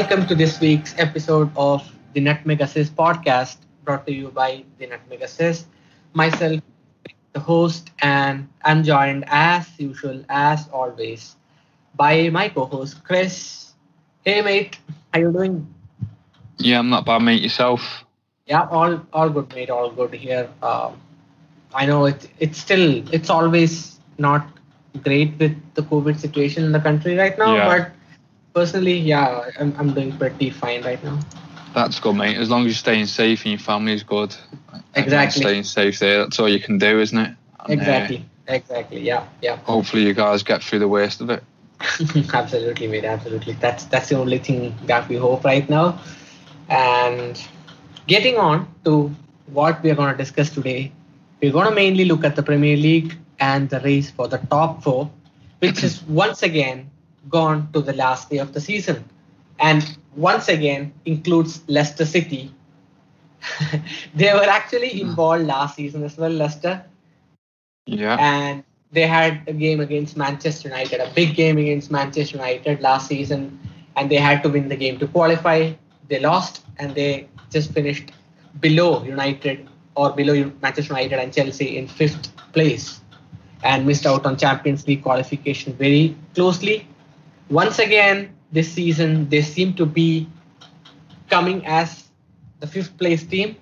Welcome to this week's episode of the Nutmeg Assist podcast, brought to you by the Nutmeg Assist. Myself, the host, and I'm joined as usual, as always, by my co-host, Chris. Hey, mate. How you doing? Yeah, I'm not bad, mate. Yourself? Yeah, all good, mate. All good here. I know it's always not great with the COVID situation in the country right now, but personally, yeah, I'm doing pretty fine right now. That's good, mate. As long as you're staying safe and your family is good. Exactly. Staying safe there, that's all you can do, isn't it? And, exactly. Yeah. Hopefully you guys get through the worst of it. Absolutely, mate. Absolutely. That's the only thing that we hope right now. And getting on to what we're going to discuss today, we're going to mainly look at the Premier League and the race for the top four, which is once again gone to the last day of the season, and once again includes Leicester City. They were actually involved last season as well, Leicester. Yeah. And they had a game against Manchester United, a big game against Manchester United last season, and they had to win the game to qualify. They lost, and they just finished below Manchester United and Chelsea in 5th place, and missed out on Champions League qualification very closely. Once again, this season, they seem to be coming as the 5th place team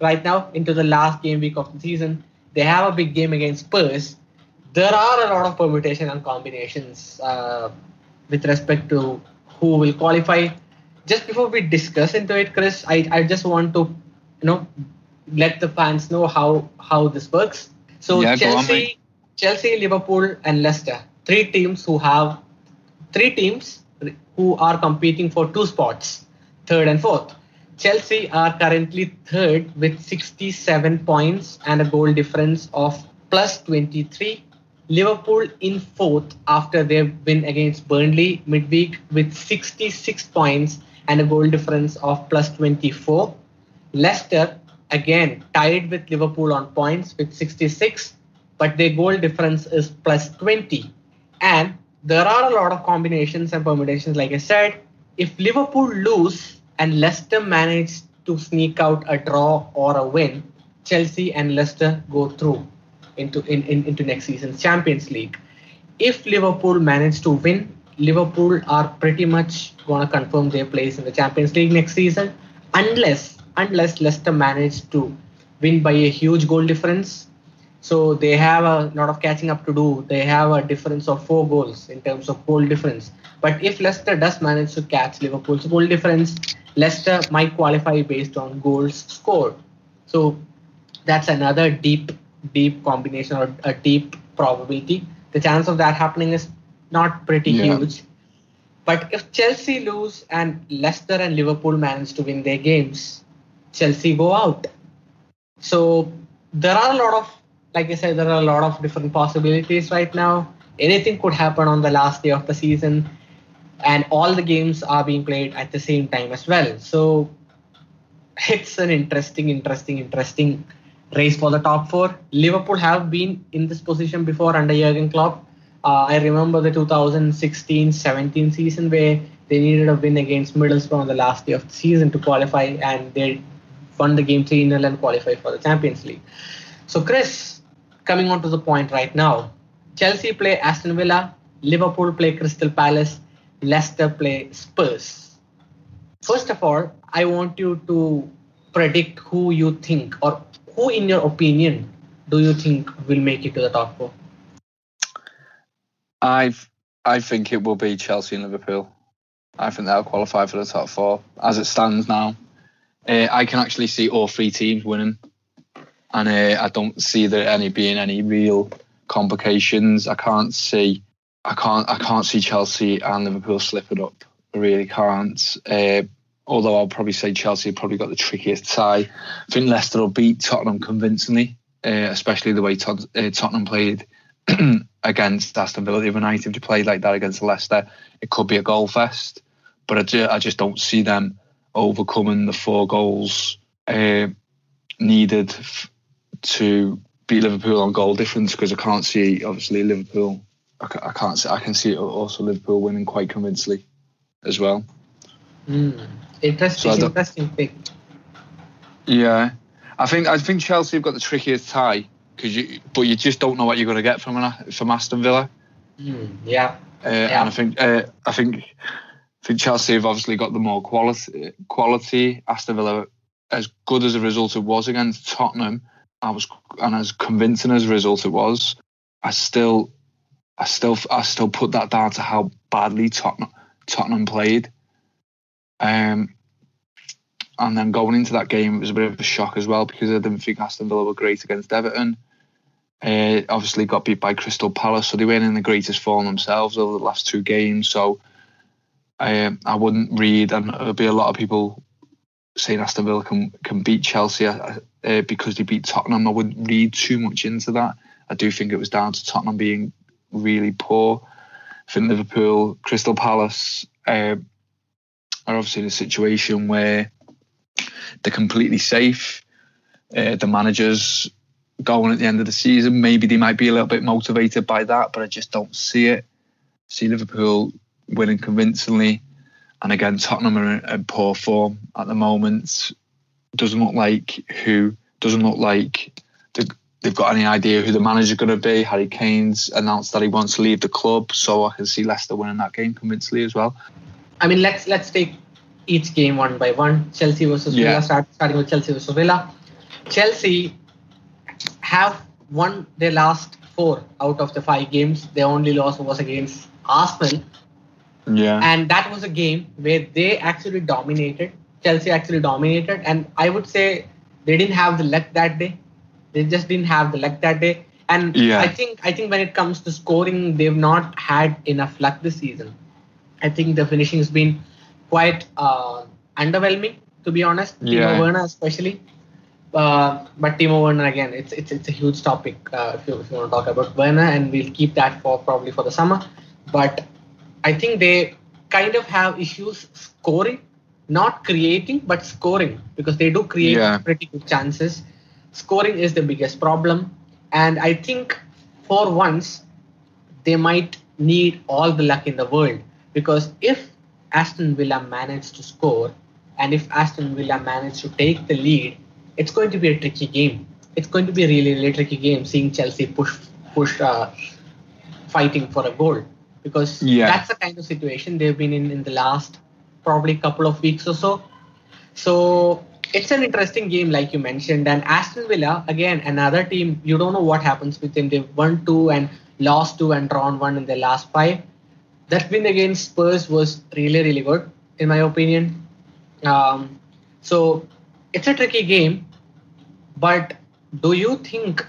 right now into the last game week of the season. They have a big game against Spurs. There are a lot of permutations and combinations with respect to who will qualify. Just before we discuss into it, Chris, I just want to let the fans know how this works. So yeah, Chelsea, Liverpool, and Leicester, three teams who are competing for two spots, 3rd and 4th. Chelsea are currently 3rd with 67 points and a goal difference of plus 23. Liverpool in 4th after their win against Burnley midweek with 66 points and a goal difference of plus 24. Leicester again tied with Liverpool on points with 66, but their goal difference is plus 20. And there are a lot of combinations and permutations, like I said. If Liverpool lose and Leicester manage to sneak out a draw or a win, Chelsea and Leicester go through into next season's Champions League. If Liverpool manage to win, Liverpool are pretty much going to confirm their place in the Champions League next season, unless Leicester manage to win by a huge goal difference. So they have a lot of catching up to do. They have a difference of 4 goals in terms of goal difference. But if Leicester does manage to catch Liverpool's goal difference, Leicester might qualify based on goals scored. So that's another deep combination or a deep probability. The chance of that happening is not pretty huge. But if Chelsea lose and Leicester and Liverpool manage to win their games, Chelsea go out. So there are a lot of, like I said, there are a lot of different possibilities right now. Anything could happen on the last day of the season, and all the games are being played at the same time as well. So it's an interesting race for the top four. Liverpool have been in this position before under Jurgen Klopp. I remember the 2016-17 season where they needed a win against Middlesbrough on the last day of the season to qualify, and they won the game 3-0 and qualified for the Champions League. So, Chris, coming on to the point right now, Chelsea play Aston Villa, Liverpool play Crystal Palace, Leicester play Spurs. First of all, I want you to predict who you think, or who in your opinion do you think will make it to the top four? I think it will be Chelsea and Liverpool. I think they'll qualify for the top four as it stands now. I can actually see all three teams winning. And I don't see there being any real complications. I can't see Chelsea and Liverpool slipping up. I really can't. Although I'll probably say Chelsea probably got the trickiest tie. I think Leicester will beat Tottenham convincingly, especially the way Tottenham played against Aston Villa the other night. If they played like that against Leicester, it could be a goal fest. But I just don't see them overcoming the 4 goals needed to beat Liverpool on goal difference, because I can't see, obviously, Liverpool. I can see also Liverpool winning quite convincingly as well. Interesting pick. Yeah, I think Chelsea have got the trickiest tie, but you just don't know what you're going to get from Aston Villa. And I think Chelsea have obviously got the more quality. Aston Villa, as good as a result it was against Tottenham, and as convincing as a result it was, I still put that down to how badly Tottenham played. And then going into that game, it was a bit of a shock as well, because I didn't think Aston Villa were great against Everton. Obviously got beat by Crystal Palace, so they weren't in the greatest form themselves over the last two games. So I wouldn't read, and there'll be a lot of people saying Aston Villa can beat Chelsea because they beat Tottenham. I wouldn't read too much into that. I do think it was down to Tottenham being really poor. I think Liverpool, Crystal Palace are obviously in a situation where they're completely safe. The manager's going at the end of the season. Maybe they might be a little bit motivated by that, but I just don't see it. I see Liverpool winning convincingly. And again, Tottenham are in poor form at the moment. Doesn't look like they've got any idea who the manager's going to be. Harry Kane's announced that he wants to leave the club, so I can see Leicester winning that game convincingly as well. I mean, let's take each game one by one. Chelsea versus Villa, starting with Chelsea versus Villa. Chelsea have won their last 4 out of the 5 games. Their only loss was against Arsenal. Yeah. And that was a game where they actually dominated. Chelsea actually dominated. And I would say they didn't have the luck that day. They just didn't have the luck that day. And I think when it comes to scoring, they've not had enough luck this season. I think the finishing has been quite underwhelming, to be honest. Timo Werner especially. But Timo Werner, again, it's a huge topic if you want to talk about Werner, and we'll keep that for the summer. But I think they kind of have issues scoring, not creating, but scoring, because they do create pretty good chances. Scoring is the biggest problem. And I think for once, they might need all the luck in the world, because if Aston Villa manage to score and if Aston Villa manage to take the lead, it's going to be a tricky game. It's going to be a really, really tricky game, seeing Chelsea push fighting for a goal, because that's the kind of situation they've been in the last probably couple of weeks or so. So it's an interesting game, like you mentioned. And Aston Villa, again, another team, you don't know what happens with them. They've won 2 and lost 2 and drawn 1 in their last 5. That win against Spurs was really, really good, in my opinion. So it's a tricky game, but do you think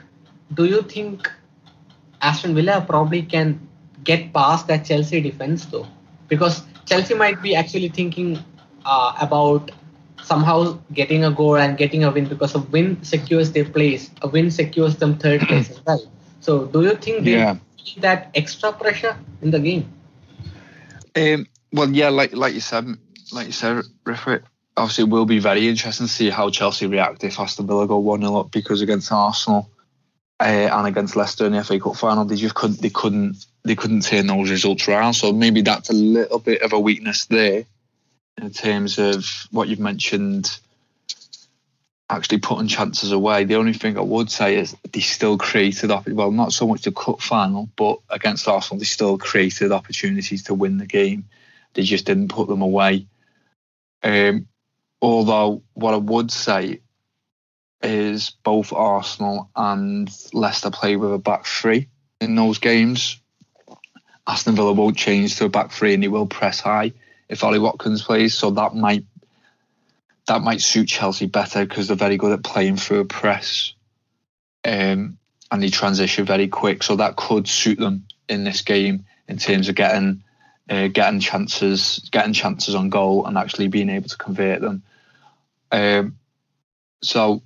Aston Villa probably can get past that Chelsea defense though? Because Chelsea might be actually thinking about somehow getting a goal and getting a win, because a win secures their place. A win secures them 3rd place as well. So do you think they feel that extra pressure in the game? Like you said, Riffert, obviously it will be very interesting to see how Chelsea react if Aston Villa go 1-0 up, because against Arsenal and against Leicester in the FA Cup final, they couldn't turn those results around. So maybe that's a little bit of a weakness there in terms of what you've mentioned, actually putting chances away. The only thing I would say is they still created not so much the cup final, but against Arsenal they still created opportunities to win the game. They just didn't put them away. Although what I would say is both Arsenal and Leicester play with a back 3 in those games. Aston Villa won't change to a back 3, and he will press high if Ollie Watkins plays, so that might suit Chelsea better, because they're very good at playing through a press, and they transition very quick. So that could suit them in this game in terms of getting chances on goal and actually being able to convert them. I see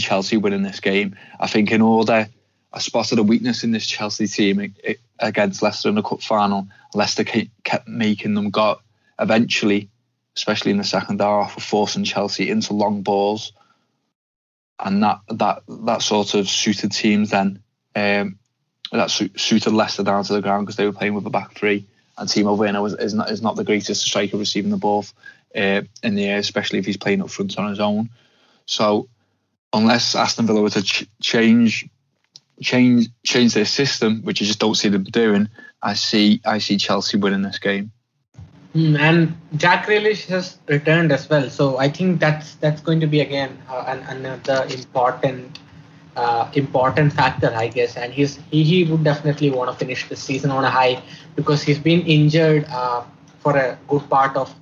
Chelsea winning this game. I think in order, I spotted a weakness in this Chelsea team against Leicester in the cup final. Leicester kept making them go eventually, especially in the second half, of forcing Chelsea into long balls, and that sort of suited teams then, that suited Leicester down to the ground, because they were playing with a back 3 And Timo Werner is not the greatest striker receiving the ball in the air, especially if he's playing up front on his own. So unless Aston Villa were to change their system, which I just don't see them doing, I see Chelsea winning this game. And Jack Grealish has returned as well, so I think that's going to be again another important factor, I guess. And he would definitely want to finish this season on a high, because he's been injured for a good part of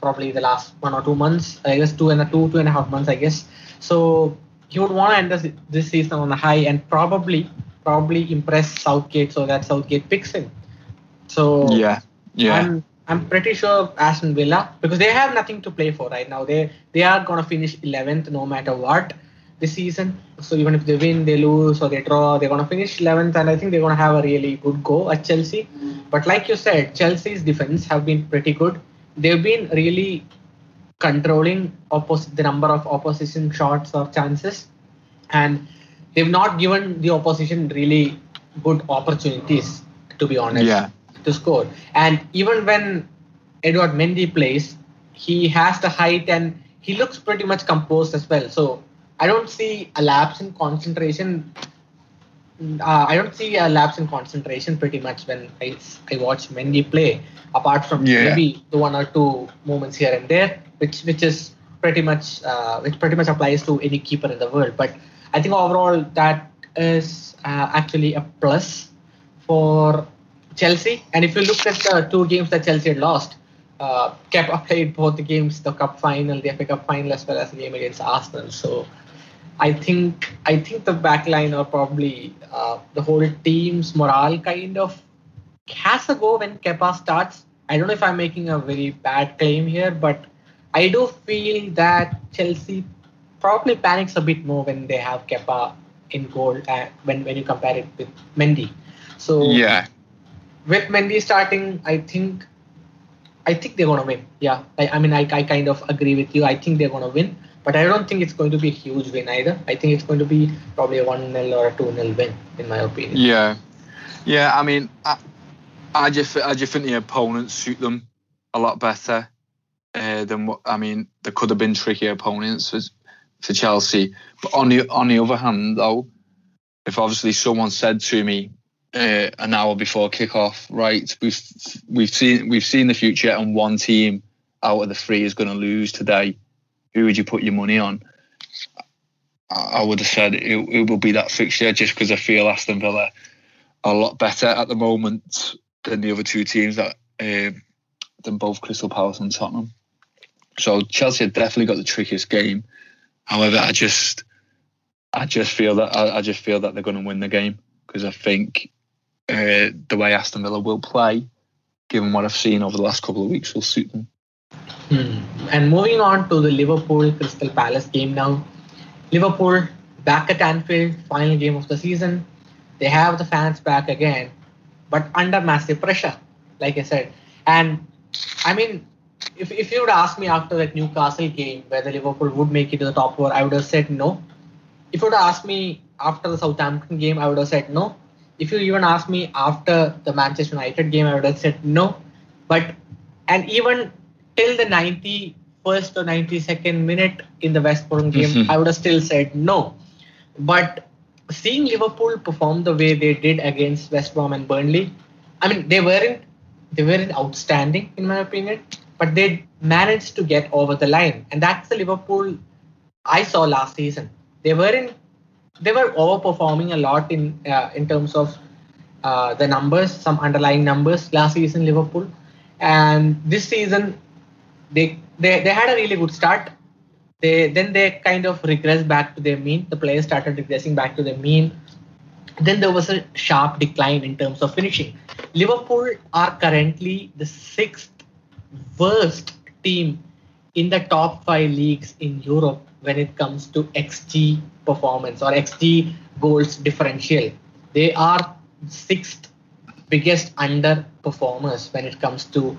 probably the last 1 or 2 months, I guess two and a half months, I guess. So he would want to end this season on a high and probably impress Southgate so that Southgate picks him. So yeah. I'm pretty sure Aston Villa, because they have nothing to play for right now. They are going to finish 11th no matter what this season. So even if they win, they lose, or they draw, they're going to finish 11th, and I think they're going to have a really good go at Chelsea. But like you said, Chelsea's defense have been pretty good. They've been really controlling the number of opposition shots or chances, and they've not given the opposition really good opportunities, to be honest, to score. And even when Edward Mendy plays, he has the height and he looks pretty much composed as well. So I don't see a lapse in concentration. Pretty much when I watch Mendy play, apart from maybe the 1 or 2 moments here and there, which is pretty much applies to any keeper in the world. But I think overall that is actually a plus for Chelsea. And if you look at the 2 games that Chelsea had lost, Kepa played both the games, the cup final, the FA Cup final, as well as the game against Arsenal. So I think the back line, or probably the whole team's morale, kind of has a go when Kepa starts. I don't know if I'm making a very bad claim here, but I do feel that Chelsea probably panics a bit more when they have Kepa in goal when you compare it with Mendy. So with Mendy starting, I think they're going to win. Yeah, I kind of agree with you. I think they're going to win. But I don't think it's going to be a huge win either. I think it's going to be probably a 1-0 or a 2-0 win, in my opinion. Yeah. I mean, I just think the opponents suit them a lot better than what. I mean, there could have been trickier opponents for Chelsea. But on the other hand, though, if obviously someone said to me an hour before kickoff, right, we've seen the future, and one team out of the 3 is going to lose today, who would you put your money on? I would have said it will be that fixture, just because I feel Aston Villa are a lot better at the moment than the other 2 teams, that than both Crystal Palace and Tottenham. So Chelsea have definitely got the trickiest game. However, I just feel that they're going to win the game, because I think the way Aston Villa will play, given what I've seen over the last couple of weeks, will suit them. And moving on to the Liverpool Crystal Palace game now. Liverpool back at Anfield, final game of the season. They have the fans back again, but under massive pressure, like I said. And I mean, if you would ask me after that Newcastle game whether Liverpool would make it to the top 4, I would have said no. If you would ask me after the Southampton game, I would have said no. If you even ask me after the Manchester United game, I would have said no. But and even till the 91st or 92nd minute in the West Brom game, I would have still said no. But seeing Liverpool perform the way they did against West Brom and Burnley, I mean, they weren't outstanding in my opinion, but they managed to get over the line, and that's the Liverpool I saw last season. They were overperforming a lot in terms of the numbers, some underlying numbers last season, Liverpool, and this season. They had a really good start. They kind of regressed back to their mean. The players started regressing back to their mean. Then there was a sharp decline in terms of finishing. Liverpool are currently the 6th worst team in the top 5 leagues in Europe when it comes to XG performance or XG goals differential. They are 6th biggest underperformers when it comes to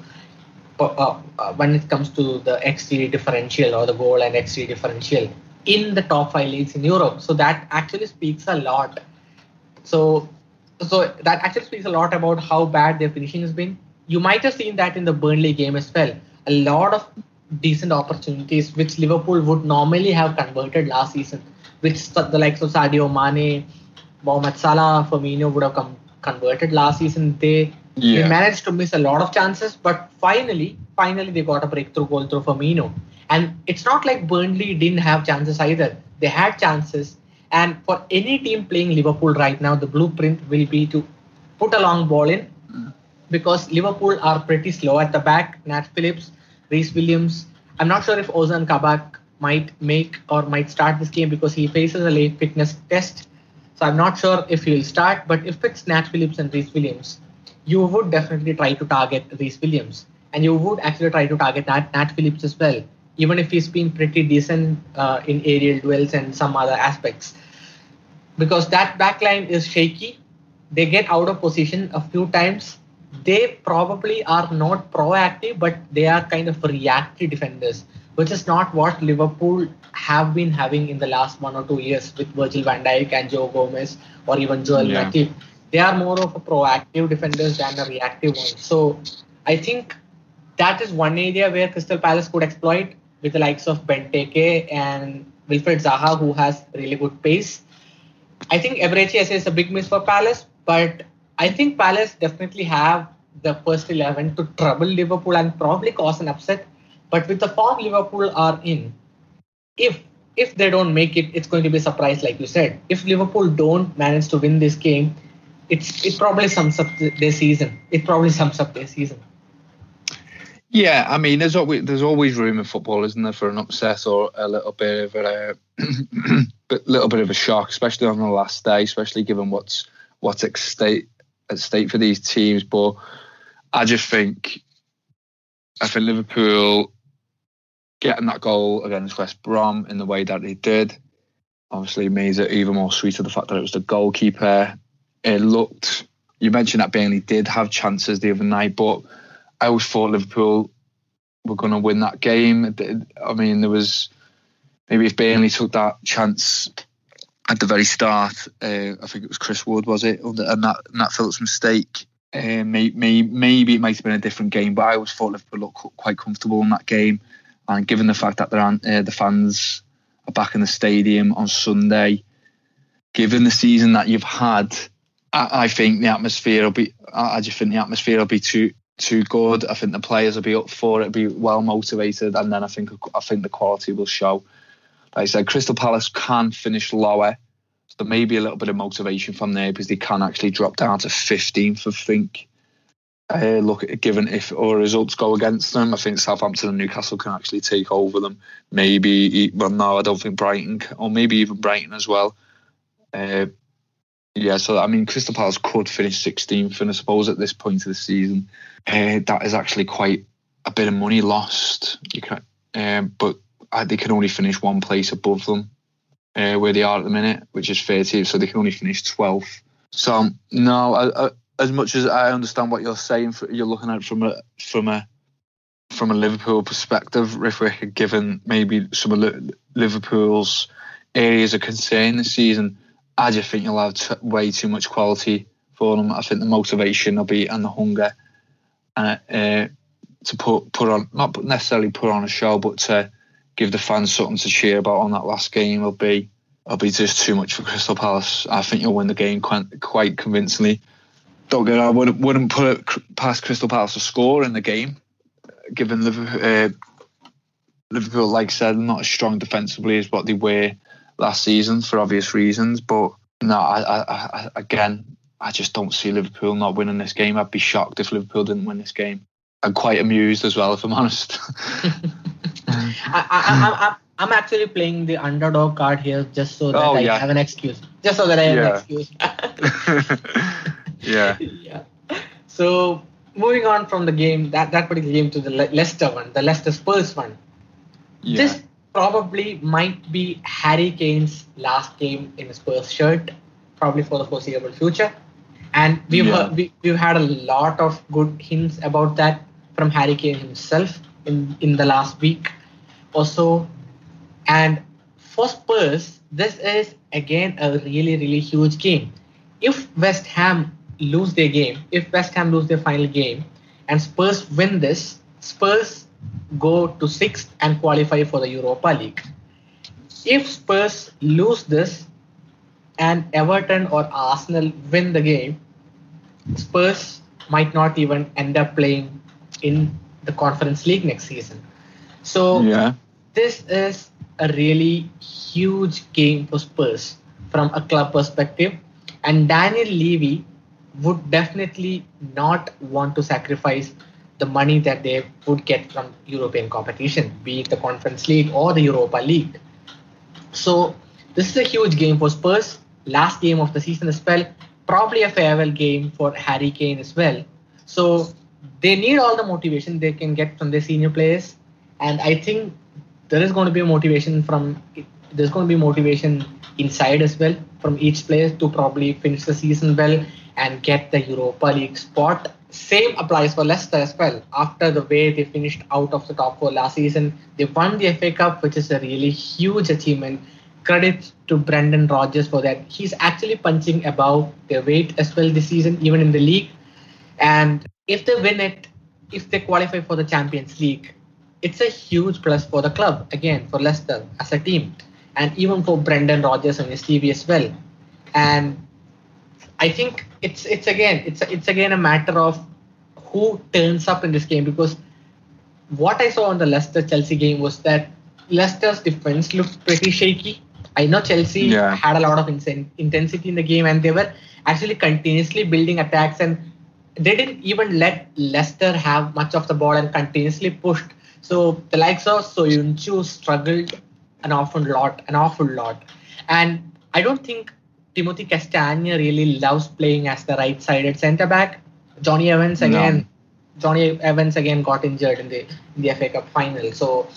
the XG differential, or the goal and XG differential, in the top 5 leagues in Europe. So that actually speaks a lot. So that actually speaks a lot about how bad their finishing has been. you might have seen that in the Burnley game as well. A lot of decent opportunities which Liverpool would normally have converted last season, which the likes of Sadio Mane, Mohamed Salah, Firmino would have converted last season. They managed to miss a lot of chances, but finally they got a breakthrough goal through Firmino. And it's not like Burnley didn't have chances either. They had chances. And for any team playing Liverpool right now, the blueprint will be to put a long ball in, because Liverpool are pretty slow at the back. Nat Phillips, Reece Williams. I'm not sure if Ozan Kabak might start this game because he faces a late fitness test. So I'm not sure if he'll start, but if it's Nat Phillips and Reece Williams, you would definitely try to target Reece Williams, and you would actually try to target Nat Phillips as well, even if he's been pretty decent in aerial duels and some other aspects. Because that backline is shaky. They get out of position a few times. They probably are not proactive, but they are kind of reactive defenders, which is not what Liverpool have been having in the last 1 or 2 years with Virgil van Dijk and Joe Gomez or even Joel Matip. They are more of a proactive defenders than a reactive one. So I think that is one area where Crystal Palace could exploit with the likes of Benteke and Wilfred Zaha, who has really good pace. I think Eberechi is a big miss for Palace, but I think Palace definitely have the first 11 to trouble Liverpool and probably cause an upset. But with the form Liverpool are in, if they don't make it, it's going to be a surprise, like you said. If Liverpool don't manage to win this game, it probably sums up their season. Yeah, I mean, there's always room in football, isn't there, for an upset or a little bit of a shock, especially on the last day, especially given what's at stake for these teams. But I think Liverpool getting that goal against West Brom in the way that they did obviously made it even more sweeter, the fact that it was the goalkeeper. It looked, you mentioned that Burnley did have chances the other night, but I always thought Liverpool were going to win that game. I mean, there was, maybe if Burnley took that chance at the very start, I think it was Chris Wood, was it? And Nat Phillips' mistake. Maybe it might have been a different game, but I always thought Liverpool looked quite comfortable in that game. And given the fact that the fans are back in the stadium on Sunday, given the season that you've had, I just think the atmosphere will be too good. I think the players will be up for it, be well motivated, and then I think the quality will show. Like I said, Crystal Palace can finish lower, so there may be a little bit of motivation from there because they can actually drop down to 15th. I think, given if our results go against them, I think Southampton and Newcastle can actually take over them. I don't think Brighton, or maybe even Brighton as well. So I mean, Crystal Palace could finish 16th, and I suppose at this point of the season, that is actually quite a bit of money lost. But they can only finish one place above them, where they are at the minute, which is 30th, so they can only finish 12th. So no, I, as much as I understand what you're saying, you're looking at it from a Liverpool perspective. If we're given maybe some of Liverpool's areas of concern this season, I just think you'll have way too much quality for them. I think the motivation will be, and the hunger to put on, not necessarily put on a show, but to give the fans something to cheer about on that last game will be just too much for Crystal Palace. I think you'll win the game quite convincingly. Don't get, I wouldn't put it past Crystal Palace to score in the game, given Liverpool, like I said, not as strong defensively as what they were last season for obvious reasons. But no, I just don't see Liverpool not winning this game. I'd be shocked if Liverpool didn't win this game. I'm quite amused as well, if I'm honest. I'm actually playing the underdog card here just so that I have an excuse. Just so that I have an excuse. Yeah. So moving on from the game, that particular game, to the Leicester one, the Leicester Spurs one. Yeah. This probably might be Harry Kane's last game in a Spurs shirt, probably for the foreseeable future. And we've had a lot of good hints about that from Harry Kane himself in the last week or so. And for Spurs, this is again a really, really huge game. If West Ham lose their final game, and Spurs win this, Spurs go to 6th and qualify for the Europa League. If Spurs lose this and Everton or Arsenal win the game, Spurs might not even end up playing in the Conference League next season. So this is a really huge game for Spurs from a club perspective. And Daniel Levy would definitely not want to sacrifice the money that they would get from European competition, be it the Conference League or the Europa League. So this is a huge game for Spurs. Last game of the season as well. Probably a farewell game for Harry Kane as well. So they need all the motivation they can get from their senior players. And I think there is going to be motivation from, there's going to be motivation inside as well from each player to probably finish the season well and get the Europa League spot. Same applies for Leicester as well. After the way they finished out of the top four last season, they won the FA Cup, which is a really huge achievement. Credit to Brendan Rodgers for that. He's actually punching above their weight as well this season, even in the league. And if they win it, if they qualify for the Champions League, it's a huge plus for the club, again, for Leicester as a team, and even for Brendan Rodgers and his TV as well. And I think it's again a matter of who turns up in this game, because what I saw on the Leicester-Chelsea game was that Leicester's defense looked pretty shaky. I know Chelsea had a lot of intensity in the game, and they were actually continuously building attacks, and they didn't even let Leicester have much of the ball and continuously pushed. So the likes of Soyuncu struggled an awful lot. And I don't think Timothy Castagne really loves playing as the right-sided centre-back. Johnny Evans again got injured in the FA Cup final. So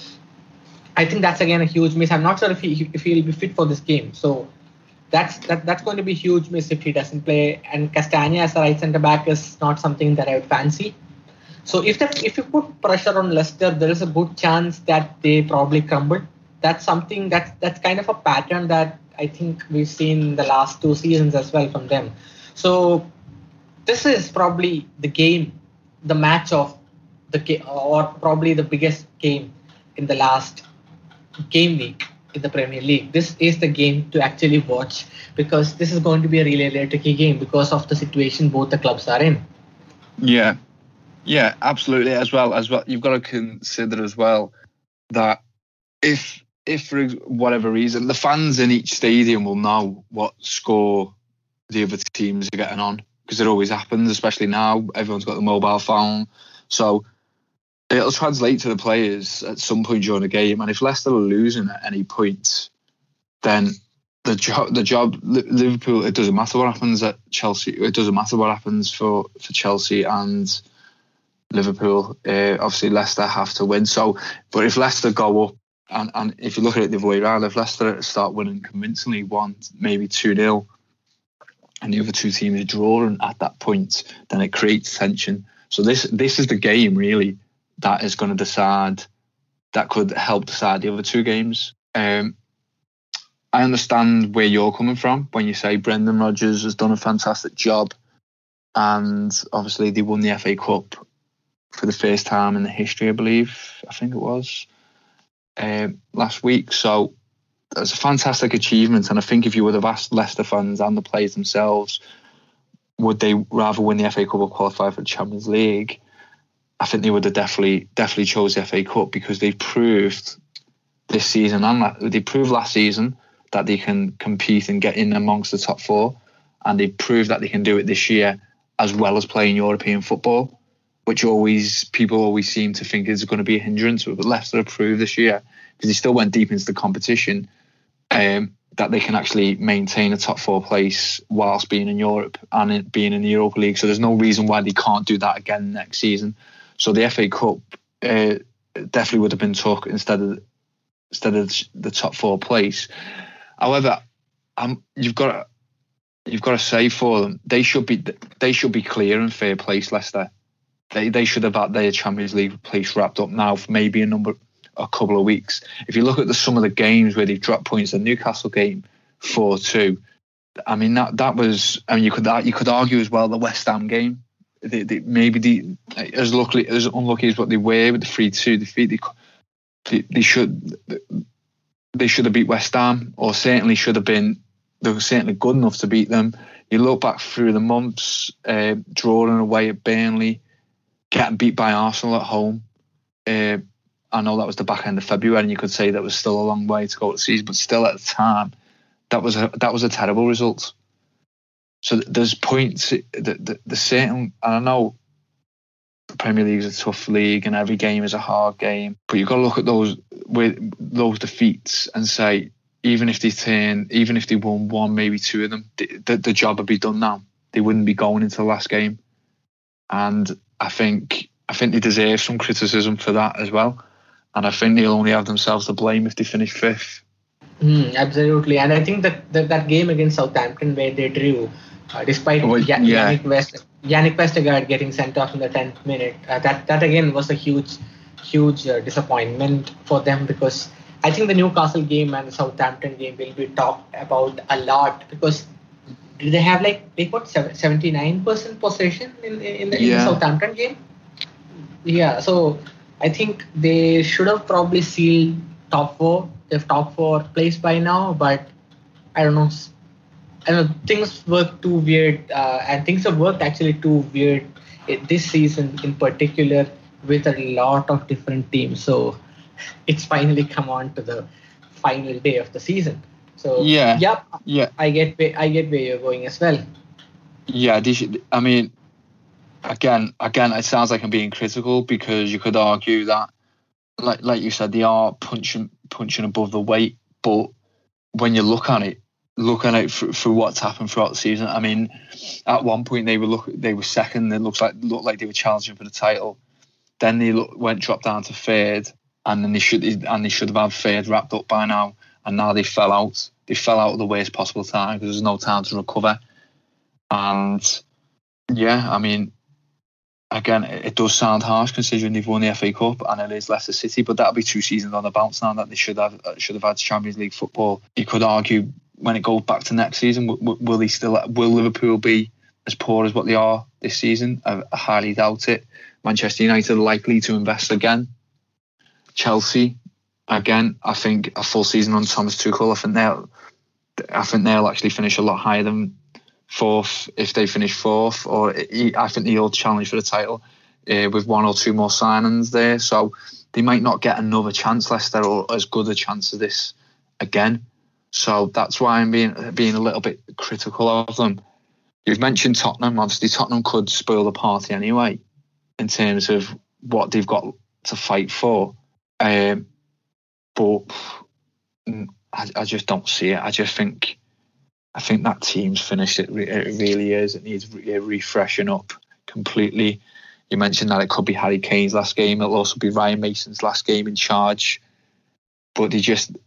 I think that's again a huge miss. I'm not sure if he'll be fit for this game. So that's going to be a huge miss if he doesn't play. And Castagne as a right centre-back is not something that I would fancy. So if you put pressure on Leicester, there is a good chance that they probably crumble. That's something that's kind of a pattern that I think we've seen in the last two seasons as well from them. So this is probably the game, the match of the game, or probably the biggest game in the last game week in the Premier League. This is the game to actually watch, because this is going to be a really tricky game because of the situation both the clubs are in. Yeah, absolutely. As well, you've got to consider as well that if for whatever reason, the fans in each stadium will know what score the other teams are getting on, because it always happens, especially now. Everyone's got the mobile phone. So it'll translate to the players at some point during the game. And if Leicester are losing at any point, then the job, Liverpool, it doesn't matter what happens at Chelsea. It doesn't matter what happens for Chelsea and Liverpool. Obviously, Leicester have to win. So, but if Leicester go up, and if you look at it the other way around, if Leicester start winning convincingly 1-2-0, and the other two teams are drawing at that point, then it creates tension. So this is the game really that is going to decide, that could help decide the other two games. I understand where you're coming from when you say Brendan Rodgers has done a fantastic job, and obviously they won the FA Cup for the first time in the history, I think it was. Last week, so that's a fantastic achievement. And I think if you would have asked Leicester fans and the players themselves, would they rather win the FA Cup or qualify for the Champions League, I think they would have definitely chose the FA Cup, because they proved this season and they proved last season that they can compete and get in amongst the top four, and they proved that they can do it this year as well as playing European football, which people always seem to think is going to be a hindrance. But Leicester approved this year, because they still went deep into the competition, that they can actually maintain a top four place whilst being in Europe and being in the Europa League. So there's no reason why they can't do that again next season. So the FA Cup definitely would have been took instead of the top four place. However, you've got to say for them, they should be clear and fair place, Leicester. They should have had their Champions League place wrapped up now for maybe a couple of weeks. If you look at some of the games where they've dropped points, the Newcastle game 4-2. I mean, you could argue as well the West Ham game as unlucky as what they were with the 3-2 defeat, they should have beat West Ham, or certainly should have been. They were certainly good enough to beat them. You look back through the months, drawing away at Burnley, getting beat by Arsenal at home. I know that was the back end of February, and you could say that was still a long way to go to the season, but still at the time, that was a terrible result. So there's points. The certain, and I know the Premier League is a tough league, and every game is a hard game. But you've got to look at those defeats and say, even if they won one, maybe two of them, the job would be done now. They wouldn't be going into the last game, and I think they deserve some criticism for that as well. And I think they'll only have themselves to blame if they finish fifth. Absolutely, and I think that game against Southampton where they drew, despite Yannick Vestergaard getting sent off in the 10th minute, that again was a huge disappointment for them, because I think the Newcastle game and the Southampton game will be talked about a lot, because they have like 79% possession in the Southampton game. Yeah, so I think they should have probably sealed top four. They've top four place by now, but I don't know. Things work too weird, and things have worked actually too weird this season in particular with a lot of different teams. So it's finally come on to the final day of the season. So yeah. I get where you're going as well. Yeah, I mean, again, it sounds like I'm being critical, because you could argue that, like you said, they are punching above the weight. But when you look at it through what's happened throughout the season, I mean, at one point they were second. It looked like they were challenging for the title. Then they dropped down to third, and then they should have had third wrapped up by now. And now they fell out. They fell out at the worst possible time, because there's no time to recover. And yeah, I mean, again, it does sound harsh considering they've won the FA Cup and it is Leicester City, but that'll be two seasons on the bounce now that they should have had Champions League football. You could argue when it goes back to next season, will Liverpool be as poor as what they are this season? I highly doubt it. Manchester United are likely to invest again. Chelsea, again, I think a full season on Thomas Tuchel, I think they'll actually finish a lot higher than fourth if they finish fourth, or I think they'll challenge for the title with one or two more signings there. So they might not get another chance, Leicester, or as good a chance as this again. So that's why I'm being a little bit critical of them. You've mentioned Tottenham. Obviously, Tottenham could spoil the party anyway in terms of what they've got to fight for. But I just don't see it. I think that team's finished. It really is. It needs refreshing up completely. You mentioned that it could be Harry Kane's last game. It'll also be Ryan Mason's last game in charge. But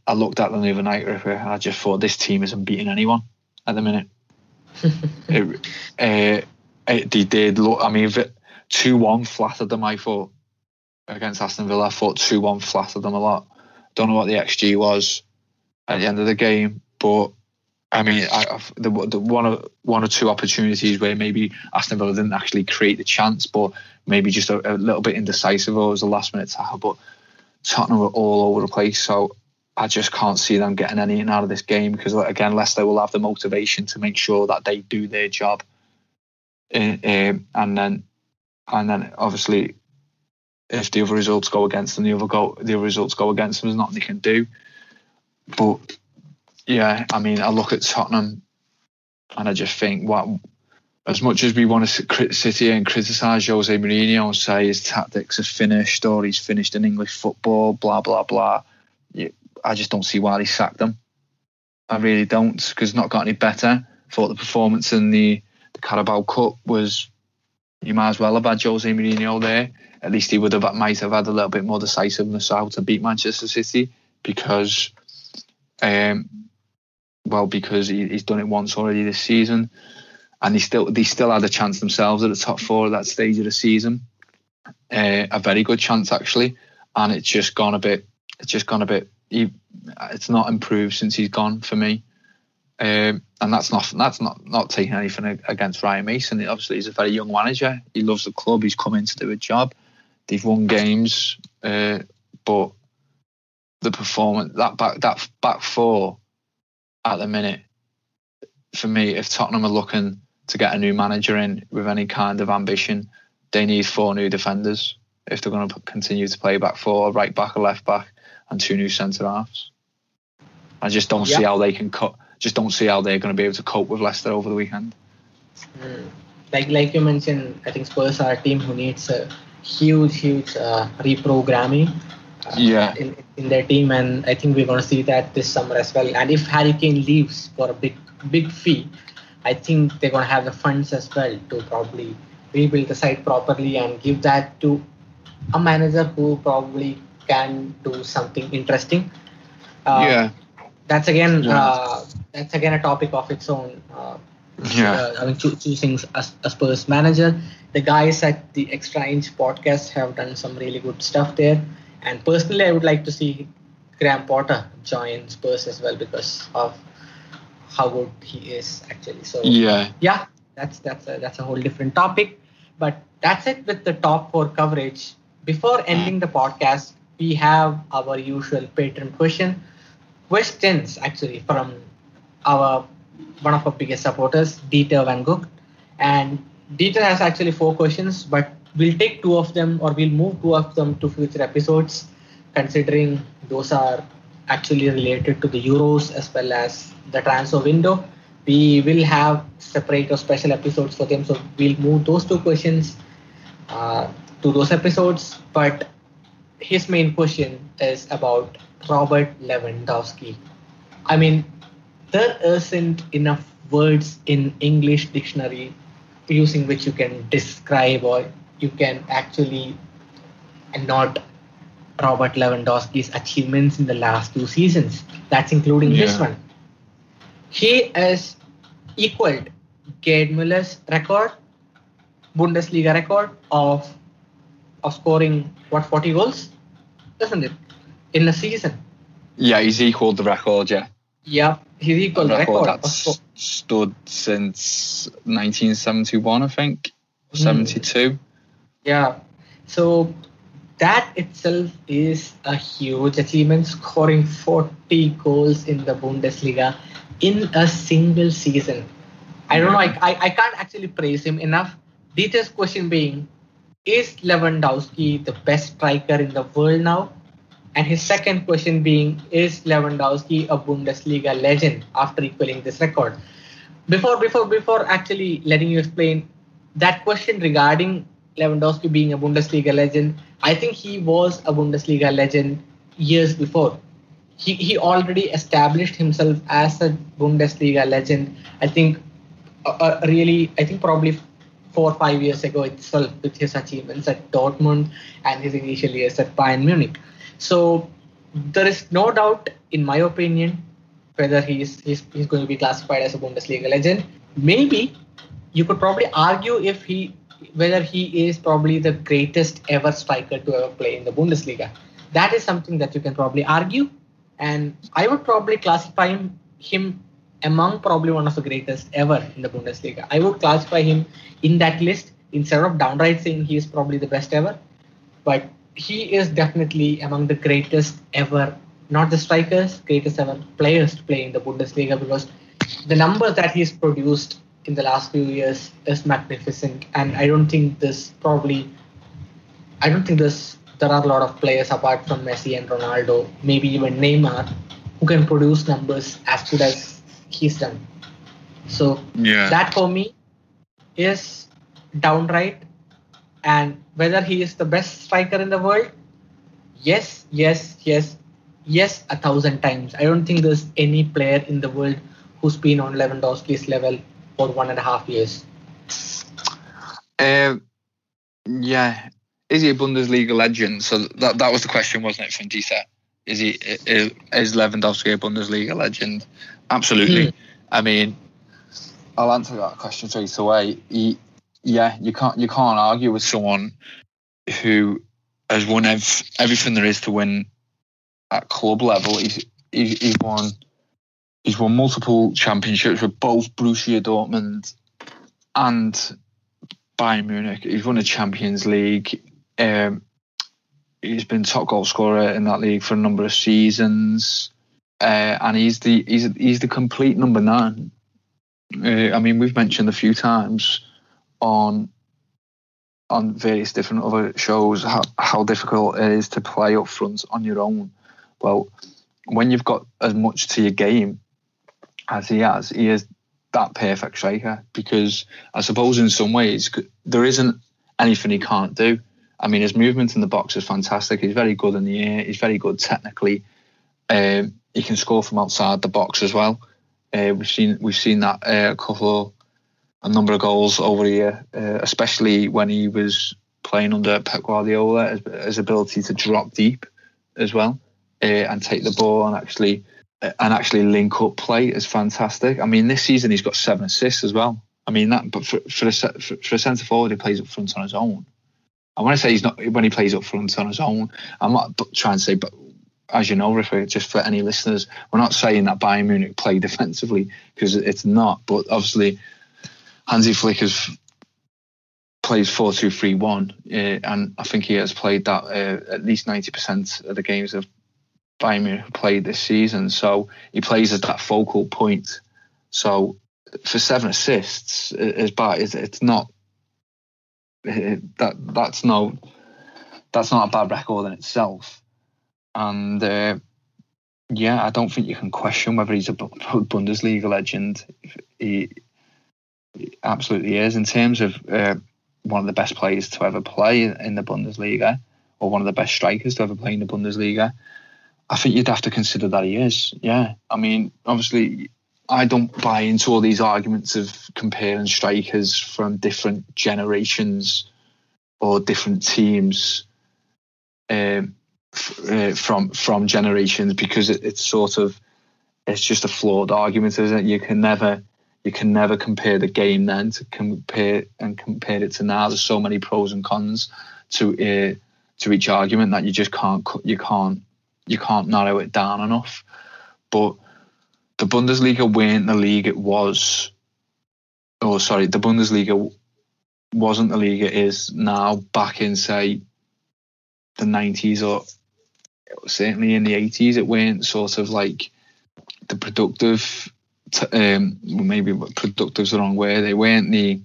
I looked at them the other night, Ripper. I just thought this team isn't beating anyone at the minute. They did look. I mean, 2-1 flattered them. I thought against Aston Villa, 2-1 flattered them a lot. Don't know what the XG was at the end of the game, but I mean, the one or two opportunities where maybe Aston Villa didn't actually create the chance, but maybe just a little bit indecisive, or it was a last-minute tackle. But Tottenham were all over the place, so I just can't see them getting anything out of this game, because, again, Leicester will have the motivation to make sure that they do their job. And then obviously, if the other results go against them, there's nothing they can do. But yeah, I mean, I look at Tottenham and I just think, as much as we want to sit here and criticise Jose Mourinho and say his tactics are finished, or he's finished in English football, blah, blah, blah, I just don't see why he sacked them. I really don't, because it's not got any better. I thought the performance in the Carabao Cup was, you might as well have had Jose Mourinho there. At least he might have had a little bit more decisiveness out to beat Manchester City, because because he's done it once already this season, and they still had a chance themselves at the top four at that stage of the season, a very good chance actually, and it's just gone a bit. It's not improved since he's gone for me. And that's not taking anything against Ryan Mason. Obviously, he's a very young manager. He loves the club. He's come in to do a job. They've won games, but the performance that back four at the minute, for me, if Tottenham are looking to get a new manager in with any kind of ambition, they need four new defenders if they're going to continue to play back four, right back, a left back, and two new centre halves. I just don't see how they can cut. Just don't see how they're going to be able to cope with Leicester over the weekend. Like you mentioned, I think Spurs are a team who needs a huge reprogramming in their team, and I think we're going to see that this summer as well. And if Harry Kane leaves for a big fee, I think they're going to have the funds as well to probably rebuild the side properly and give that to a manager who probably can do something interesting. That's again a topic of its own. Choosing a Spurs manager. The guys at the Extra Inch podcast have done some really good stuff there. And personally, I would like to see Graham Potter join Spurs as well because of how good he is actually. So that's a whole different topic. But that's it with the top four coverage. Before ending the podcast, we have our usual patron questions actually from one of our biggest supporters, Dieter Van Gook. And Dieter has actually four questions, but we'll take two of them, or we'll move two of them to future episodes, considering those are actually related to the Euros as well as the transfer window. We will have separate or special episodes for them, so we'll move those two questions to those episodes. But his main question is about Robert Lewandowski. I mean, there isn't enough words in English dictionary using which you can describe or you can actually note Robert Lewandowski's achievements in the last two seasons. That's including this one. He has equaled Gerd Müller's record, Bundesliga record of scoring 40 goals, isn't it? In a season. Yeah, he's equaled the record, yeah. Yeah, he's equaled the record. That's stood since 1971, I think, 72. Yeah, so that itself is a huge achievement, scoring 40 goals in the Bundesliga in a single season. I don't know, I can't actually praise him enough. Dieter's question being, is Lewandowski the best striker in the world now? And his second question being, is Lewandowski a Bundesliga legend after equaling this record? Before actually letting you explain that question regarding Lewandowski being a Bundesliga legend, I think he was a Bundesliga legend years before. He already established himself as a Bundesliga legend, I think, probably 4 or 5 years ago itself, with his achievements at Dortmund and his initial years at Bayern Munich. So there is no doubt, in my opinion, whether he's going to be classified as a Bundesliga legend. Maybe you could probably argue whether he is probably the greatest ever striker to ever play in the Bundesliga. That is something that you can probably argue. And I would probably classify him among probably one of the greatest ever in the Bundesliga. I would classify him in that list instead of downright saying he is probably the best ever. But he is definitely among the greatest ever, not the strikers, greatest ever players to play in the Bundesliga, because the numbers that he's produced in the last few years is magnificent. And I don't think there are a lot of players apart from Messi and Ronaldo, maybe even Neymar, who can produce numbers as good as he's done. So that for me is downright. And whether he is the best striker in the world, yes, 1,000 times. I don't think there's any player in the world who's been on Lewandowski's level for 1.5 years. Is he a Bundesliga legend? So that was the question, wasn't it, from Dieter? Is Lewandowski a Bundesliga legend? Absolutely. I mean, I'll answer that question straight away. You can't argue with someone who has won everything there is to win at club level. He's won He's won multiple championships with both Borussia Dortmund and Bayern Munich. He's won a Champions League. He's been top goal scorer in that league for a number of seasons, and he's the complete number nine. I mean, we've mentioned a few times on various different other shows how difficult it is to play up front on your own. Well, when you've got as much to your game as he has, he is that perfect striker, because I suppose in some ways there isn't anything he can't do. I mean, his movement in the box is fantastic. He's very good in the air. He's very good technically. He can score from outside the box as well. We've seen that a number of goals over the year, especially when he was playing under Pep Guardiola. His ability to drop deep as well and take the ball and actually link up play is fantastic. I mean, this season he's got 7 assists as well. I mean that, but for a centre forward who plays up front on his own. I want to say he's not when he plays up front on his own. I'm not trying to say, but as you know, Riffy, just for any listeners, we're not saying that Bayern Munich play defensively, because it's not. But obviously, Hansi Flick plays 4-2-3-1, and I think he has played that at least 90% of the games of Bayern Munich played this season. So he plays as that focal point. So for 7 assists, it's not. That's not a bad record in itself, and I don't think you can question whether he's a Bundesliga legend. He absolutely is, in terms of one of the best players to ever play in the Bundesliga, or one of the best strikers to ever play in the Bundesliga. I think you'd have to consider that he is. Yeah, I mean, obviously, I don't buy into all these arguments of comparing strikers from different generations or different teams from generations, because it's just a flawed argument, isn't it? You can never compare the game then to compare it to now. There's so many pros and cons to each argument that you just can't narrow it down enough, but. The Bundesliga weren't the league it was. Oh, sorry, the Bundesliga wasn't the league it is now back in, say, the 90s, or certainly in the 80s. It weren't sort of like the productive, maybe productive's the wrong word. It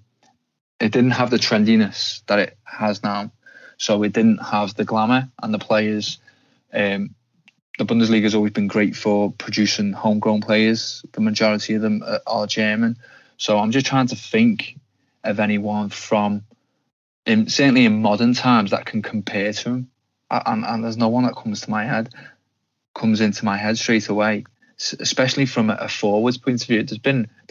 didn't have the trendiness that it has now. So it didn't have the glamour and the players. The Bundesliga has always been great for producing homegrown players. The majority of them are German. So I'm just trying to think of anyone certainly in modern times, that can compare to him. And there's no one that comes into my head straight away, especially from a forwards point of view. There's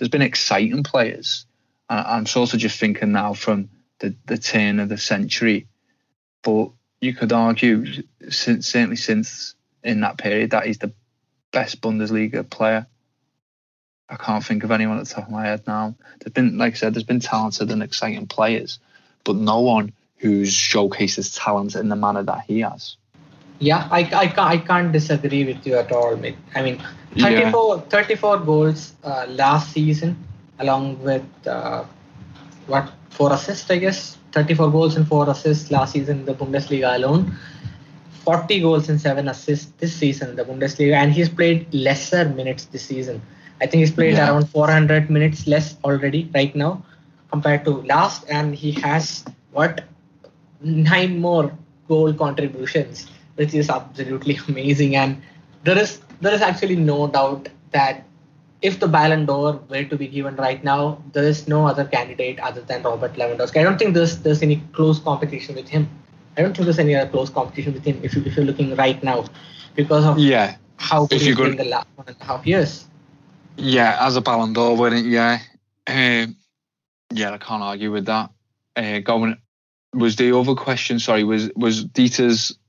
been exciting players. I'm sort of just thinking now from the turn of the century. But you could argue, since in that period, that he's the best Bundesliga player. I can't think of anyone at the top of my head now. There's been talented and exciting players, but no one who's showcased his talent in the manner that he has. Yeah, I can't disagree with you at all, mate. I mean, 34 goals last season, along with 4 assists, I guess. 34 goals and 4 assists last season in the Bundesliga alone. 40 goals and 7 assists this season in the Bundesliga, and he's played lesser minutes this season. I think he's played around 400 minutes less already right now compared to last, and he has 9 more goal contributions, which is absolutely amazing. And there is actually no doubt that if the Ballon d'Or were to be given right now, there is no other candidate other than Robert Lewandowski. I don't think there's any close competition with him. I don't think there's any other close competition with him if you're looking right now, because of how good he's been in the last 1.5 years. Yeah, as a Ballon d'Or, wouldn't it? Yeah. I can't argue with that. Was Dieter's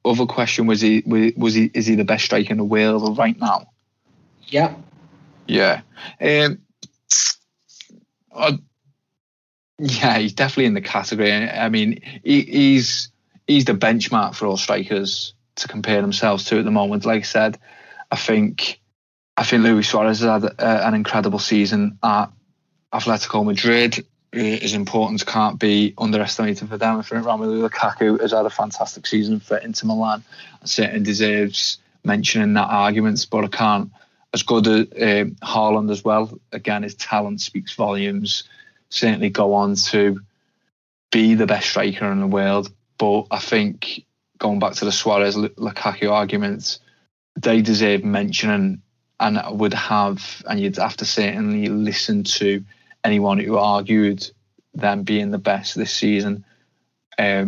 other question, is he the best striker in the world right now? Yeah. Yeah. He's definitely in the category. I mean, he's the benchmark for all strikers to compare themselves to at the moment. Like I said, I think I think Luis Suarez has had an incredible season at Atletico Madrid. His importance can't be underestimated for them. I think Romelu Lukaku has had a fantastic season for Inter Milan and certainly deserves mention in that argument, but I can't. As good as Haaland as well. Again, his talent speaks volumes. Certainly go on to be the best striker in the world. But I think, going back to the Suarez-Lukaku argument, they deserve mentioning, and you'd have to certainly listen to anyone who argued them being the best this season. But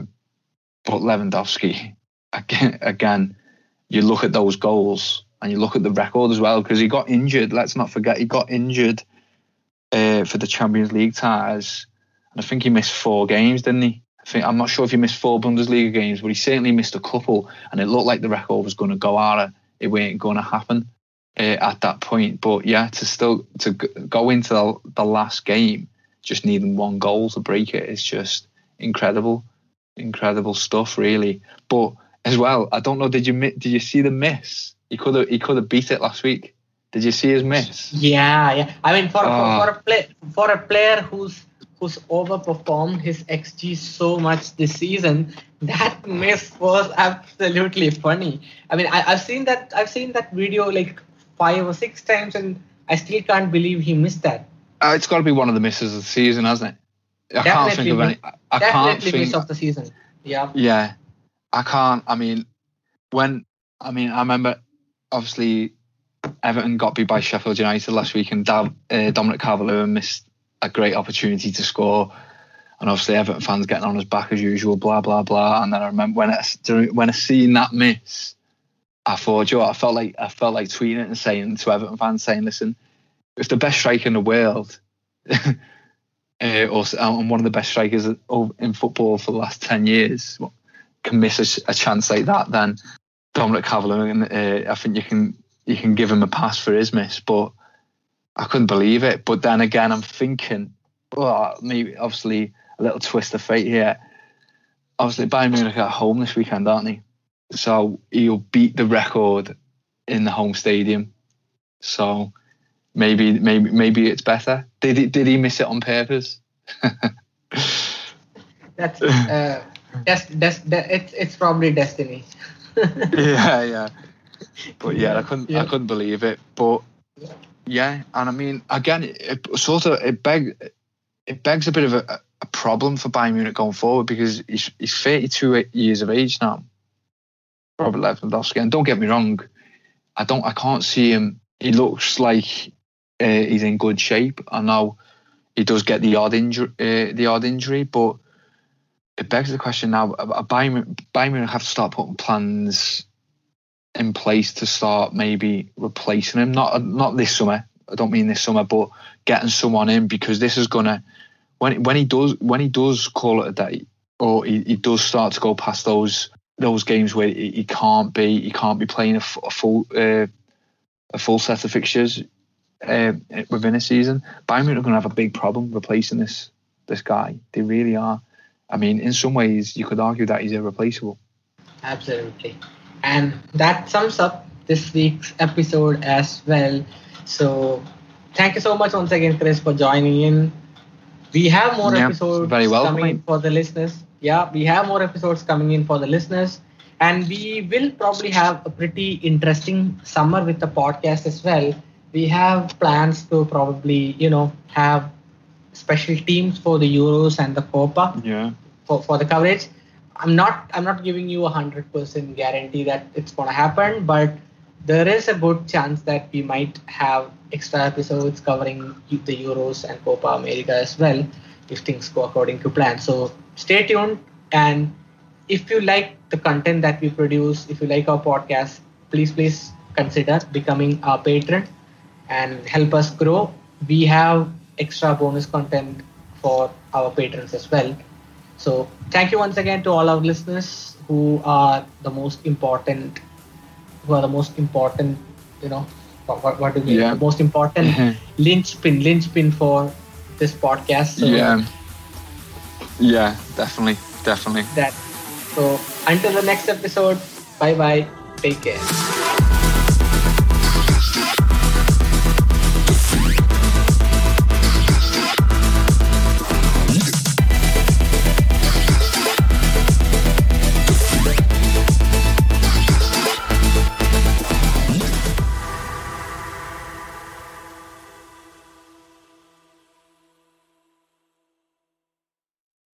Lewandowski, again, you look at those goals and you look at the record as well, because he got injured. Let's not forget, he got injured for the Champions League ties. And I think he missed 4 games, didn't he? I'm not sure if he missed 4 Bundesliga games, but he certainly missed a couple. And it looked like the record was going to go out. It wasn't going to happen at that point. But yeah, to go into the last game, just needing 1 goal to break it, is just incredible. Incredible stuff, really. But as well, I don't know, did you see the miss? He could have beat it last week. Did you see his miss? Yeah. I mean, for a player who's overperformed his XG so much this season, that miss was absolutely funny. I mean, I've seen that video like 5 or 6 times, and I still can't believe he missed that. It's got to be one of the misses of the season, hasn't it? I can't think of any of the season. Yeah. Yeah, I can't. I remember. Obviously, Everton got beat by Sheffield United last week, and Dominic Calvert-Lewin missed a great opportunity to score. And obviously, Everton fans getting on his back as usual, blah, blah, blah. And then I remember when I seen that miss, I thought, you know, I felt like tweeting it and saying to Everton fans, saying, listen, if the best striker in the world and one of the best strikers in football for the last 10 years can miss a chance like that, then Dominic Calvert-Lewin, I think you can give him a pass for his miss, but I couldn't believe it. But then again, I'm thinking, maybe obviously a little twist of fate here. Obviously, Bayern Munich are at home this weekend, aren't they? So he'll beat the record in the home stadium. So maybe it's better. Did he miss it on purpose? It's probably destiny. yeah. But yeah, I couldn't believe it. But yeah, and I mean, again, it begs a bit of a problem for Bayern Munich going forward, because he's 32 years of age now, Robert Lewandowski. And don't get me wrong, I can't see him. He looks like he's in good shape. I know he does get the odd injury, but it begs the question now. Bayern Munich have to start putting plans in place to start maybe replacing him. Not this summer. I don't mean this summer, but getting someone in, because this is gonna, when he does call it a day, or he does start to go past those games where he can't be playing a full set of fixtures within a season. Bayern Munich are gonna have a big problem replacing this guy. They really are. I mean, in some ways, you could argue that he's irreplaceable. Absolutely. And that sums up this week's episode as well. So thank you so much once again, Chris, for joining in. We have more episodes coming in for the listeners. Yeah, we have more episodes coming in for the listeners. And we will probably have a pretty interesting summer with the podcast as well. We have plans to probably, have special teams for the Euros and the Copa for the coverage. I'm not giving you 100% guarantee that it's going to happen, but there is a good chance that we might have extra episodes covering the Euros and Copa America as well, if things go according to plan. So stay tuned, and if you like the content that we produce, if you like our podcast, please consider becoming our patron and help us grow. We have extra bonus content for our patrons as well. So thank you once again to all our listeners who are the most important the most important linchpin for this podcast. So definitely that. So until the next episode, bye, take care.